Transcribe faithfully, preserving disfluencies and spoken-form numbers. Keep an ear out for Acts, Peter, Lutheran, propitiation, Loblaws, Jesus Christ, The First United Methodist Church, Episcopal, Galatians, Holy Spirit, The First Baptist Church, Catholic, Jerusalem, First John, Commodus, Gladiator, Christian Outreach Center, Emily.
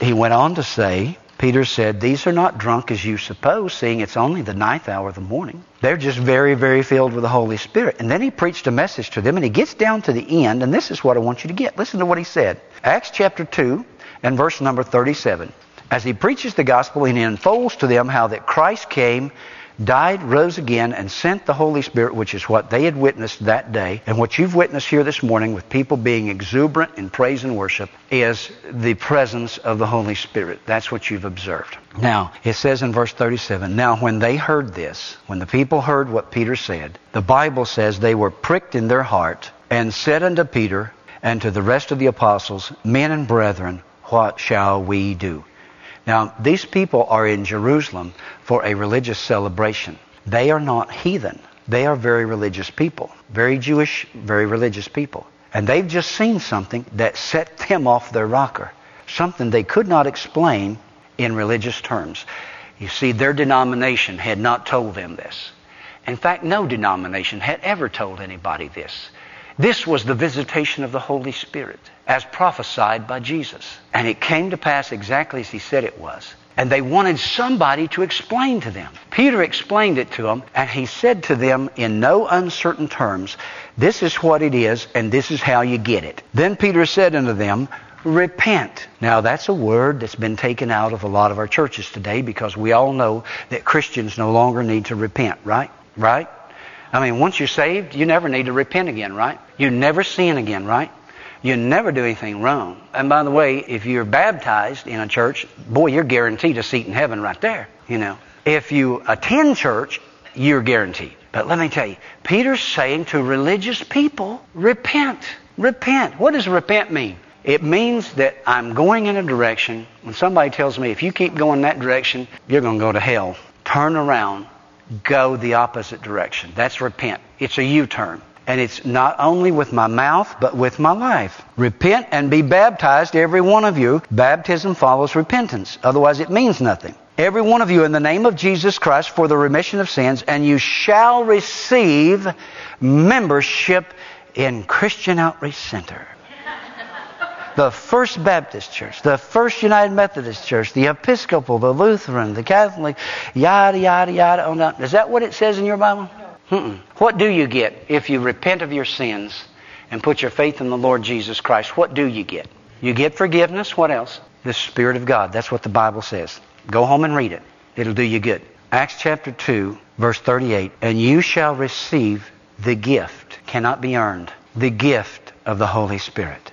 he went on to say, Peter said, these are not drunk as you suppose, seeing it's only the ninth hour of the morning. They're just very, very filled with the Holy Spirit. And then he preached a message to them, and he gets down to the end, and this is what I want you to get. Listen to what he said. Acts chapter two and verse number thirty-seven. As he preaches the gospel, he unfolds to them how that Christ came, died, rose again, and sent the Holy Spirit, which is what they had witnessed that day. And what you've witnessed here this morning with people being exuberant in praise and worship is the presence of the Holy Spirit. That's what you've observed. Now, it says in verse thirty-seven, now when they heard this, when the people heard what Peter said, the Bible says they were pricked in their heart and said unto Peter and to the rest of the apostles, men and brethren, what shall we do? Now, these people are in Jerusalem for a religious celebration. They are not heathen. They are very religious people, very Jewish, very religious people. And they've just seen something that set them off their rocker, something they could not explain in religious terms. You see, their denomination had not told them this. In fact, no denomination had ever told anybody this. This was the visitation of the Holy Spirit, as prophesied by Jesus. And it came to pass exactly as he said it was. And they wanted somebody to explain to them. Peter explained it to them, and he said to them in no uncertain terms, this is what it is, and this is how you get it. Then Peter said unto them, repent. Now, that's a word that's been taken out of a lot of our churches today, because we all know that Christians no longer need to repent, right? Right? I mean, once you're saved, you never need to repent again, right? You never sin again, right? You never do anything wrong. And by the way, if you're baptized in a church, boy, you're guaranteed a seat in heaven right there, you know. If you attend church, you're guaranteed. But let me tell you, Peter's saying to religious people, repent, repent. What does repent mean? It means that I'm going in a direction, when somebody tells me, if you keep going that direction, you're going to go to hell. Turn around, go the opposite direction. That's repent. It's a U-turn. And it's not only with my mouth, but with my life. Repent and be baptized, every one of you. Baptism follows repentance. Otherwise, it means nothing. Every one of you, in the name of Jesus Christ, for the remission of sins, and you shall receive membership in Christian Outreach Center. The First Baptist Church, the First United Methodist Church, the Episcopal, the Lutheran, the Catholic, yada, yada, yada, on down. Is that what it says in your Bible? Mm-mm. What do you get if you repent of your sins and put your faith in the Lord Jesus Christ? What do you get? You get forgiveness. What else? The Spirit of God. That's what the Bible says. Go home and read it. It'll do you good. Acts chapter two, verse thirty-eight. And you shall receive the gift, cannot be earned, the gift of the Holy Spirit.